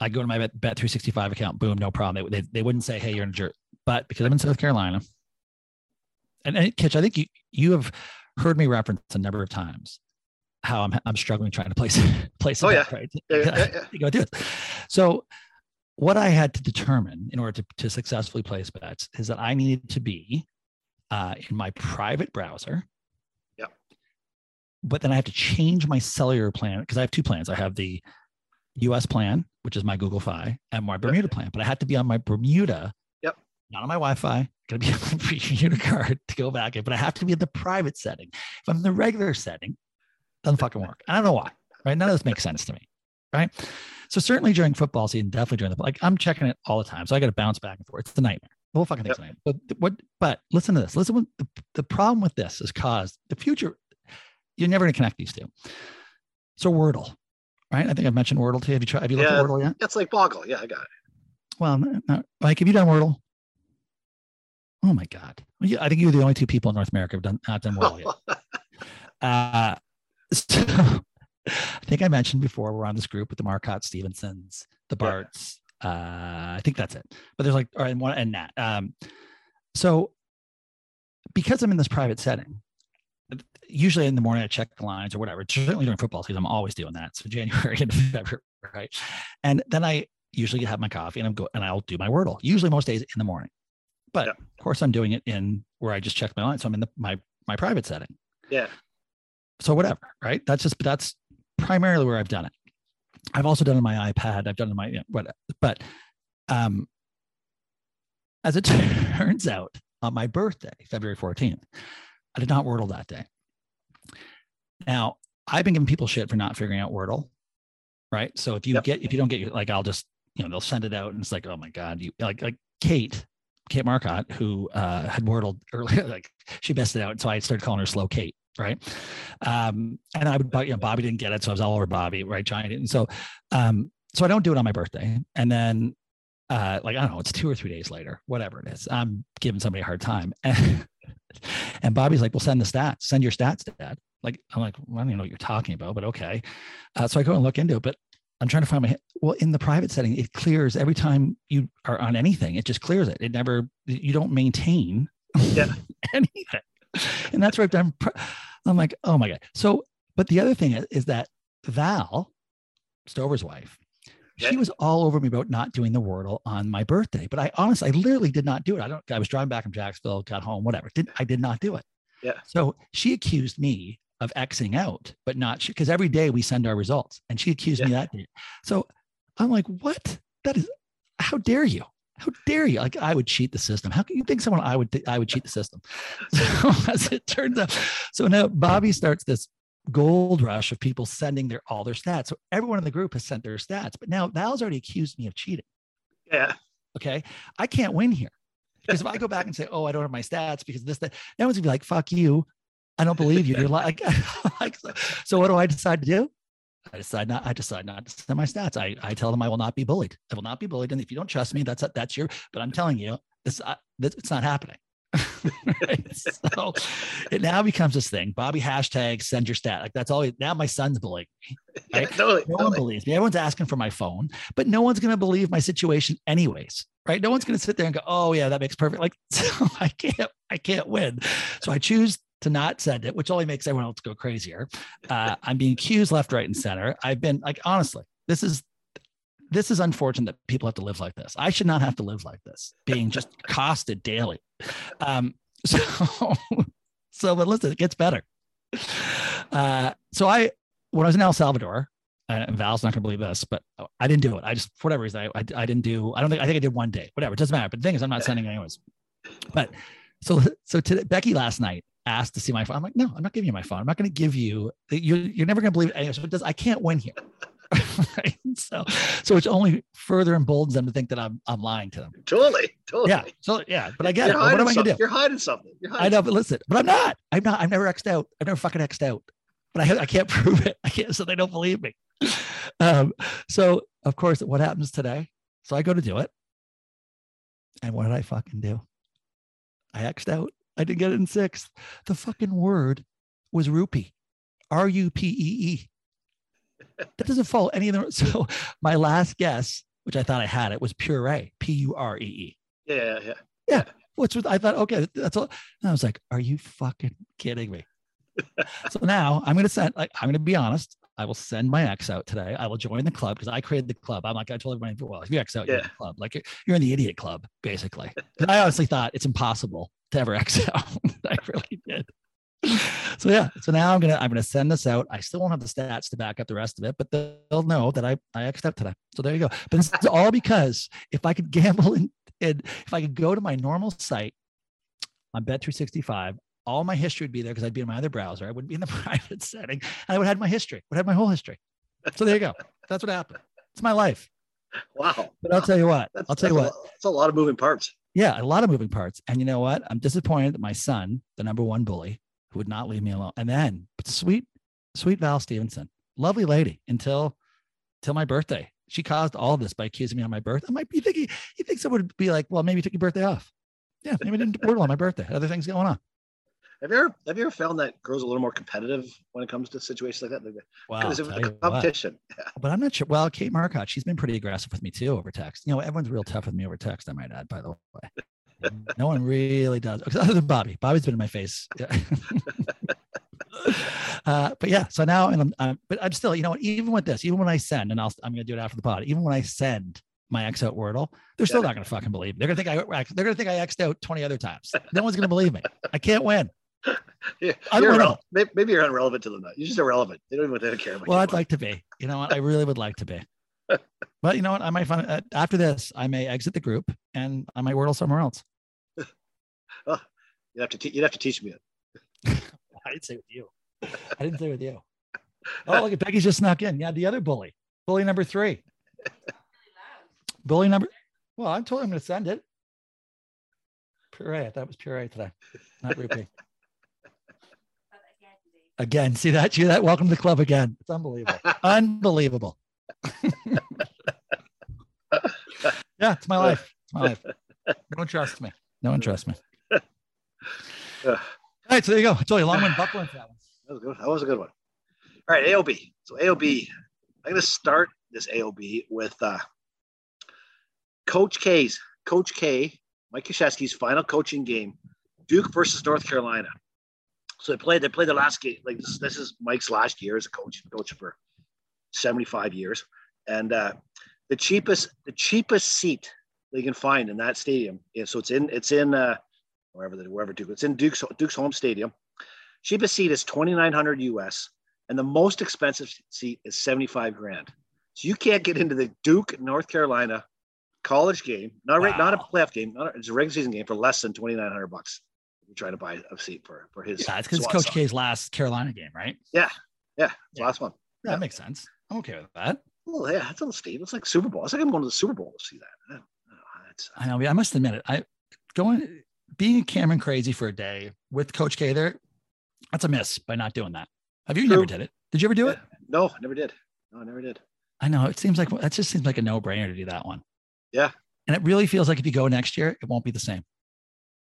I'd go to my Bet three sixty-five account. Boom, no problem. They, they, they wouldn't say, hey, you're in Jersey. But because I'm in South Carolina, and, and Kitch, I think you you have heard me reference a number of times how I'm I'm struggling trying to place place oh, yeah. right. Yeah, yeah, yeah. You go do it. So what I had to determine in order to, to successfully place bets is that I needed to be uh, in my private browser. Yeah. But then I have to change my cellular plan because I have two plans. I have the U S plan, which is my Google Fi, and my Bermuda plan. But I had to be on my Bermuda, yep, not on my Wi-Fi. Going to be on my Bermuda card to go back in. But I have to be in the private setting. If I'm in the regular setting, doesn't fucking work. I don't know why. Right? None of this makes sense to me. Right? So certainly during football season, definitely during the like I'm checking it all the time. So I got to bounce back and forth. It's a nightmare. The whole fucking thing's yep. a nightmare. But what? But listen to this. Listen, what the, the problem with this is caused the future. You're never going to connect these two. So Wordle, right? I think I've mentioned Wordle too. Have you tried? Have you yeah, looked at Wordle yet? That's like Boggle. Yeah, I got it. Well, not, Mike, have you done Wordle? Oh my God! Yeah, I think you're the only two people in North America have done not done Wordle yet. uh, So, I think I mentioned before we're on this group with the Marcotte Stevensons, the Barts. Yeah. Uh, I think that's it. But there's like, all right, one and that. Um, so, because I'm in this private setting, usually in the morning I check the lines or whatever. Certainly during football season, I'm always doing that. So January and February, right? And then I usually have my coffee and I'm go and I'll do my Wordle. Usually most days in the morning, but yeah. of course I'm doing it in where I just checked my line, so I'm in the, my my private setting. Yeah. So whatever, right? That's just, that's primarily where I've done it. I've also done it on my iPad. I've done it on my, you know, whatever. But um, as it turns out, on my birthday, February fourteenth, I did not Wordle that day. Now, I've been giving people shit for not figuring out Wordle, right? So if you yep. get, if you don't get your, like, I'll just, you know, they'll send it out and it's like, oh my God, you like, like Kate, Kate Marcotte, who uh, had Wordled earlier, like she bested out. And so I started calling her Slow Kate. Right. Um, and I would, you know, Bobby didn't get it. So I was all over Bobby, right? Johnny didn't. So, um, so I don't do it on my birthday. And then, uh, like, I don't know, it's two or three days later, whatever it is, I'm giving somebody a hard time. And, and Bobby's like, well, send the stats, send your stats, Dad. Like, I'm like, well, I don't even know what you're talking about, but okay. Uh, so I go and look into it, but I'm trying to find my, well, in the private setting, it clears every time you are on anything. It just clears it. It never, you don't maintain yeah. anything. And that's where I've done. I'm like, oh my God. So, but the other thing is, is that Val, Stover's wife, she yeah. was all over me about not doing the Wordle on my birthday. But I honestly, I literally did not do it. I don't, I was driving back from Jacksonville, got home, whatever. Did I did not do it. Yeah. So she accused me of Xing out, but not she, because every day we send our results and she accused yeah. me that day. So I'm like, what? That is, how dare you? How dare you? Like, I would cheat the system. How can you think someone I would th- I would cheat the system? So as it turns out, so now Bobby starts this gold rush of people sending their all their stats. So everyone in the group has sent their stats, but now Val's already accused me of cheating. Yeah. Okay. I can't win here because if I go back and say, "Oh, I don't have my stats because this," that, that one's gonna be like, "Fuck you! I don't believe you." You're like, like so, so what do I decide to do? I decide not. I decide not to send my stats. I, I tell them I will not be bullied. I will not be bullied. And if you don't trust me, that's that's your. But I'm telling you, this, I, this it's not happening. Right? So it now becomes this thing. Bobby hashtag send your stat. Like that's all. Now my son's bullying me. Right? Yeah, totally, no totally. one believes me. Everyone's asking for my phone, but no one's going to believe my situation anyways. Right? No one's going to sit there and go, "Oh yeah, that makes perfect." Like so I can't. I can't win. So I choose to not send it, which only makes everyone else go crazier. Uh, I'm being accused left, right, and center. I've been like, honestly, this is this is unfortunate that people have to live like this. I should not have to live like this, being just accosted daily. Um, so, so, but listen, it gets better. Uh, so I, when I was in El Salvador, and Val's not going to believe this, but I didn't do it. I just, for whatever reason, I, I, I didn't do. I don't think I think I did one day. Whatever, it doesn't matter. But the thing is, I'm not sending anyways. But so, so today, Becky last night asked to see my phone. I'm like, no, I'm not giving you my phone. I'm not going to give you, you're, you're never going to believe it. Anyway, so it does, I can't win here. Right? So, so it's only further emboldens them to think that I'm, I'm lying to them. Totally. Totally. Yeah. So yeah, but I get you're it. What am I going to do? You're hiding something. You're hiding I know, something. But listen, but I'm not, I'm not, I've never X'd out. I've never fucking X'd out, but I I can't prove it. I can't, so they don't believe me. Um, so of course what happens today? So I go to do it. And what did I fucking do? I X'd out. I didn't get it in sixth. The fucking word was rupee, R U P E E. That doesn't follow any of them. So my last guess, which I thought I had, it was puree, P U R E E. Yeah, yeah, yeah. Which was, I thought, okay, that's all. And I was like, are you fucking kidding me? So now I'm going to send, like, I'm going to be honest. I will send my ex out today. I will join the club because I created the club. I'm like, I told everybody, well, if you ex out, yeah. you're in the club. Like, you're in the idiot club, basically. I honestly thought it's impossible to ever ex out. I really did. So yeah, so now I'm gonna I'm gonna send this out. I still won't have the stats to back up the rest of it, but they'll know that I I X'd out today. So there you go. But this is all because if I could gamble and, and if I could go to my normal site on Bet three sixty-five, all my history would be there because I'd be in my other browser. I wouldn't be in the private setting, and I would have my history. Would have my whole history. So there you go. That's what happened. It's my life. Wow. But I'll tell you what. That's, I'll tell you what. It's a lot of moving parts. Yeah, a lot of moving parts. And you know what? I'm disappointed that my son, the number one bully, would not leave me alone. And then but sweet, sweet Val Stevenson, lovely lady until, till my birthday. She caused all this by accusing me on my birthday. I might be thinking, you think someone would be like, well, maybe you took your birthday off. Yeah. Maybe I didn't do on my birthday. Other things going on. Have you ever, have you ever found that girls are a little more competitive when it comes to situations like that? Wow. Because of the competition. Yeah. But I'm not sure. Well, Kate Marcotte, she's been pretty aggressive with me too over text. You know, everyone's real tough with me over text. I might add, by the way. No one really does, other than Bobby. Bobby's been in my face. Yeah. uh, but yeah, so now, and I'm, I'm, but I'm still, you know, even with this, even when I send, and I'll, I'm going to do it after the pod, even when I send my X out Wordle, they're still yeah. not going to fucking believe me. They're going to think I, they're going to think I X'd out twenty other times. No one's going to believe me. I can't win. Yeah, you're maybe, maybe you're irrelevant to them. Though. You're just irrelevant. They don't even they don't care about. Well, I'd like to be. You know what? I really would like to be. But you know what? I might find uh, after this, I may exit the group and I might Wordle somewhere else. Oh, you'd have to te- you'd have to teach me it. I didn't say with you. I didn't say with you. Oh, look at Becky's just snuck in. Yeah, the other bully, bully number three, bully number. Well, I'm told I'm going to send it. Puree, I thought it was puree today, not rupee. Again, see that? See that? Welcome to the club again. It's unbelievable. Unbelievable. Yeah, it's my life. It's my life. No one trusts me. No one trusts me. All right, so there you go. I told you, long one, buckle into that one. That was good. That was a good one. All right, A O B. So A O B, I'm going to start this A O B with uh, Coach K's, Coach K, Mike Krzyzewski's final coaching game, Duke versus North Carolina. So they played. They played the last game. Like this, this is Mike's last year as a coach. Coach for seventy-five years, and uh, the cheapest, the cheapest seat they can find in that stadium. And so it's in, it's in uh, wherever, the, wherever Duke. It's in Duke's Duke's home stadium. Cheapest seat is twenty-nine hundred U S, and the most expensive seat is seventy-five grand. So you can't get into the Duke North Carolina college game. Not wow. Not a playoff game. Not a, it's a regular season game for less than twenty-nine hundred bucks. Trying to buy a seat for, for his. Yeah, it's because Coach K's last Carolina game, right? Yeah, yeah, yeah. Last one. Yeah, yeah. That makes sense. I'm okay with that. Well, yeah, that's a little steep. It's like Super Bowl. It's like I'm going to the Super Bowl to see that. I, I, know, I know. I must admit it. I going being Cameron crazy for a day with Coach K there. That's a miss by not doing that. Have you True. Never did it? Did you ever do yeah. it? No, I never did. No, I never did. I know. It seems like that. Just seems like a no-brainer to do that one. Yeah. And it really feels like if you go next year, it won't be the same.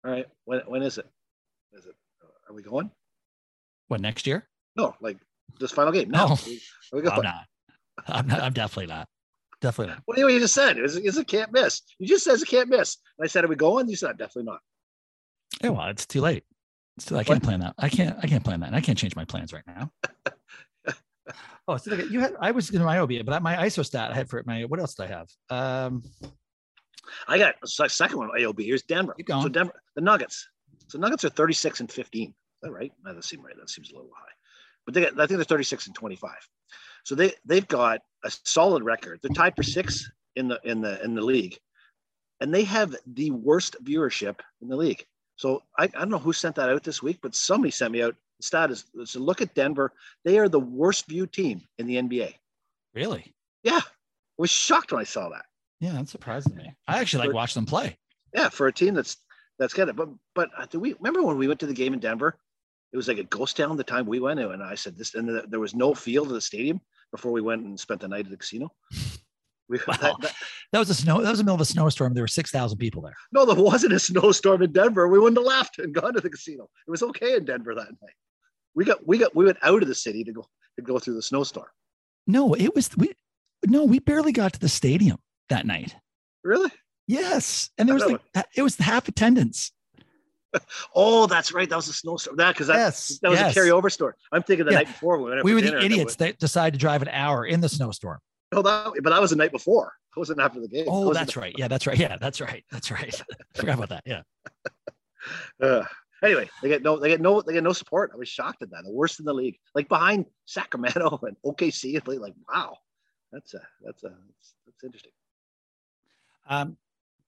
All right. When when is it? Is it? Are we going? What, next year? No, like this final game. No, no. We, we I'm not. I'm not. I'm definitely not. Definitely not. Well, anyway, you just said it's it's a can't miss. You just said it's a can't miss. And I said, are we going? You said, I'm definitely not. Yeah, well, it's too late. It's too, I can't what? plan that. I can't. I can't plan that. And I can't change my plans right now. Oh, so you had. I was in my O B, but my I S O stat I had for my. What else did I have? Um. I got a second one. A O B. Here's Denver. Keep going. So Denver, the Nuggets. So Nuggets are thirty-six and fifteen. Is that right? That doesn't seem right. That seems a little high. But they got, I think they're thirty-six and twenty-five. So they they've got a solid record. They're tied for six in the in the in the league, and they have the worst viewership in the league. So I, I don't know who sent that out this week, but somebody sent me out. The stat is so look at Denver. They are the worst viewed team in the N B A. Really? Yeah. I was shocked when I saw that. Yeah, that surprised me. I actually for, like watch them play. Yeah, for a team that's that's got it. But but uh, do we remember when we went to the game in Denver? It was like a ghost town the time we went, and I said this, and the, there was no field of the stadium before we went and spent the night at the casino. We, wow. that, that, that was a snow. That was the middle of a snowstorm. There were six thousand people there. No, there wasn't a snowstorm in Denver. We wouldn't have left and gone to the casino. It was okay in Denver that night. We got we got we went out of the city to go to go through the snowstorm. No, it was, we, no, we barely got to the stadium that night. Really? Yes. And there was like, know. it was the half attendance. Oh, that's right. That was a snowstorm. That because that, yes, that was yes. a carryover storm. I'm thinking the yeah. night before. We, went we were the idiots that, that decided to drive an hour in the snowstorm. No, that, but that was the night before. It wasn't after the game. Oh, that's right. Yeah, that's right. Yeah, that's right. That's right. I forgot about that. Yeah. Uh, anyway, they get no, they get no, they get no support. I was shocked at that. The worst in the league, like behind Sacramento and O K C. And like, wow, that's a, that's a, that's, that's interesting. Um,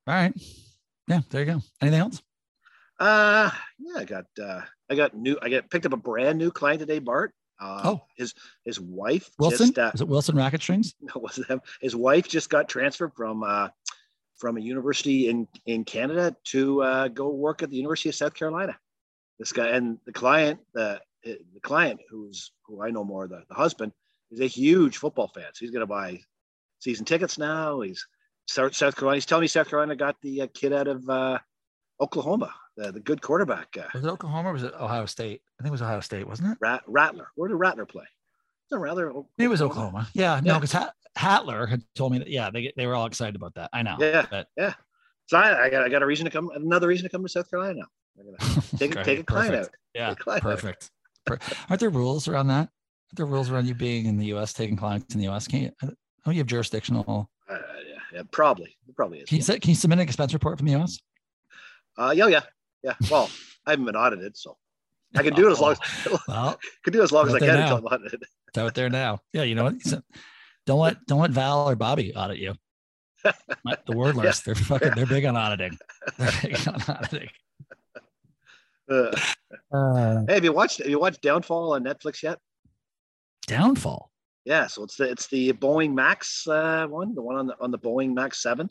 all right. Yeah, there you go. Anything else? Uh, yeah, I got, uh, I got new, I got picked up a brand new client today, Bart. Uh, oh, his, his wife, Wilson, just, uh, is it Wilson Racket Strings? No, it wasn't him. His wife just got transferred from, uh, from a university in, in Canada to uh, go work at the University of South Carolina. This guy and the client, uh, the client who's who I know more, the, the husband is a huge football fan. So he's going to buy season tickets now. He's South, South Carolina. He's telling me South Carolina got the uh, kid out of uh, Oklahoma, the, the good quarterback. Uh, was it Oklahoma or was it Ohio State? I think it was Ohio State, wasn't it? Rat, Rattler. Where did Rattler play? It was, rather it was Oklahoma. Yeah, no, because yeah. Hatler had told me that, yeah, they they were all excited about that. I know. Yeah, but. yeah. So I, I got I got a reason to come, another reason to come to South Carolina now. I'm gonna take, okay, take a client out. Yeah, client perfect. Out. Aren't there rules around that? Aren't there rules around you being in the U S, taking clients in the U S? Can you? Oh, you have jurisdictional. Uh, yeah, yeah, probably. It probably is. Can you, yeah. can you submit an expense report from the U S? Uh, yeah, yeah, yeah. Well, I haven't been audited, so I can do it as long as well, could do it as long as I can until I'm audited. It's out there now. Yeah, you know what? Don't let don't let Val or Bobby audit you. The wordless, yeah. they're fucking yeah. they're big on auditing. They're big on auditing. Uh, uh, hey, have you watched have you watched Downfall on Netflix yet? Downfall. Yeah, so it's the it's the Boeing Max uh, one, the one on the on the Boeing Max seven.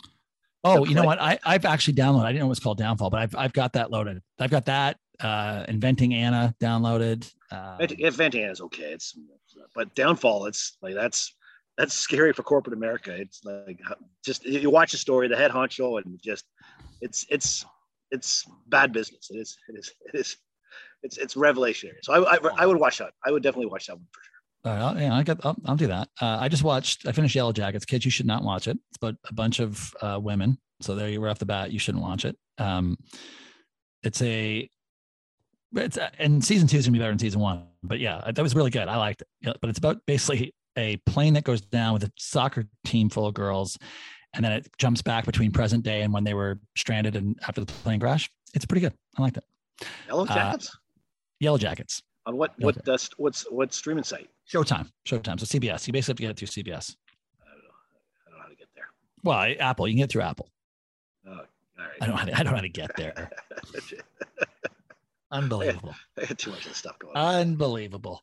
Oh, you know what? I I've actually downloaded. I didn't know it was called Downfall, but I've I've got that loaded. I've got that. Uh, Inventing Anna downloaded. Um, Inventing Anna is okay. It's but Downfall. It's like that's. That's scary for corporate America. It's like just you watch the story, the head honcho, and just it's it's it's bad business. It is it is it is it's it's revelationary. So I I, I would watch that. I would definitely watch that one for sure. All right, yeah, I got. I'll, I'll do that. Uh, I just watched. I finished Yellow Jackets. Kids, you should not watch it. It's about a bunch of uh, women. So there you were off the bat. You shouldn't watch it. Um, it's a. It's a, and season two is gonna be better than season one. But yeah, that was really good. I liked it. But it's about basically. A plane that goes down with a soccer team full of girls, and then it jumps back between present day and when they were stranded and after the plane crash. It's pretty good. I like that. Yellow Jackets. Uh, Yellow Jackets. On what Yellow what does what's what streaming site? Showtime. Showtime. So C B S. You basically have to get it through C B S. I don't know. I don't know how to get there. Well, Apple. You can get it through Apple. Oh, all right. I don't know how to, I don't know how to get there. Unbelievable. I got too much of this stuff going on. Unbelievable.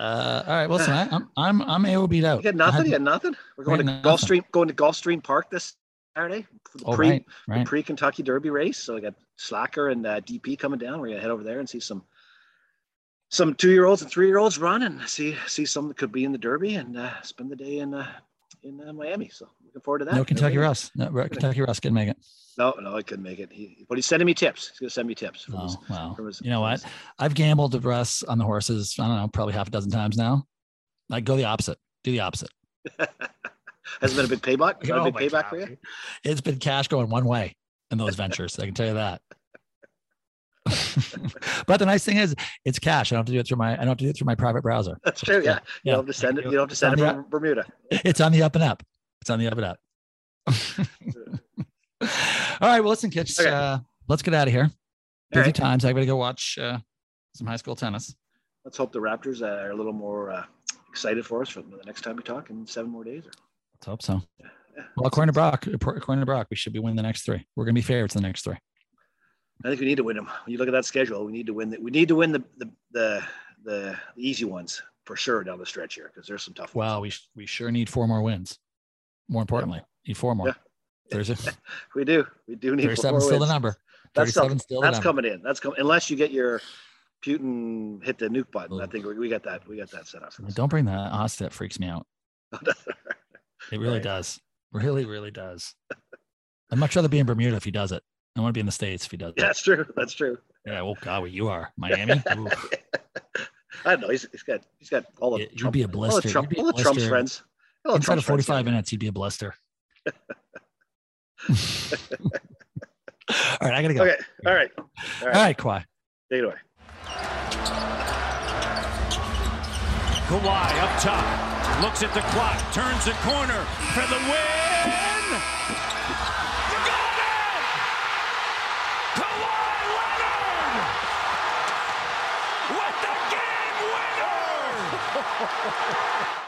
Uh, all right, well, listen, I, I'm I'm I'm A O B'd out. You got nothing. You got nothing. We're going to nothing. Gulfstream, going to Gulfstream Park this Saturday for the oh, pre right, right. the pre Kentucky Derby race. So I got Slacker and uh, D P coming down. We're gonna head over there and see some some two year olds and three year olds run and see see some that could be in the Derby and uh, spend the day in uh, in uh, Miami. So looking forward to that. No Kentucky Derby. Russ. No Kentucky Russ couldn't make it. No, no, I couldn't make it. He, but he's sending me tips. He's gonna send me tips. From oh, his, wow. From his, you know what? I've gambled with Russ on the horses. I don't know, probably half a dozen times now. Like go the opposite. Do the opposite. Hasn't been a big payback. Been oh a big payback God. for you. It's been cash going one way in those ventures. I can tell you that. But the nice thing is, it's cash. I don't have to do it through my. I don't have to do it through my private browser. That's true. Yeah, yeah. You don't have to send it. You don't have to send it from Bermuda. It's on the up and up. It's on the up and up. All right, well, listen, Kitch, okay. uh, let's get out of here. Busy right. times. I got to go watch uh, some high school tennis. Let's hope the Raptors uh, are a little more uh, excited for us for the next time we talk in seven more days. Or... Let's hope so. Yeah. Well, according to Brock, according to Brock, we should be winning the next three. We're going to be favorites in the next three. I think we need to win them. When you look at that schedule, we need to win. The, we need to win the the the, the easy ones for sure down the stretch here because there's some tough ones. Well, we we sure need four more wins. More importantly, yeah. need four more. Yeah. There's a, we do. We do need thirty-seven still wins. The number. That's still That's number. coming in. That's coming unless you get your Putin hit the nuke button. I think we, we got that. We got that set up. Don't bring that. Honestly, that freaks me out. It really right. does. Really, really does. I'd much rather be in Bermuda if he does it. I want to be in the States if he does it. Yeah, that's true. That's true. Yeah. Well, God, where you are, Miami. I don't know. He's, he's got he's got all of yeah, Trump, you'd be a blister. All of, Trump, be a all blister. of Trump's friends. All Inside of forty-five friends, minutes, he'd be a blister. All right, I gotta go. Okay. All right. All right. All right, Kawhi. Take it away. Kawhi up top. Looks at the clock. Turns the corner for the win. You got it! Kawhi Leonard with the game winner.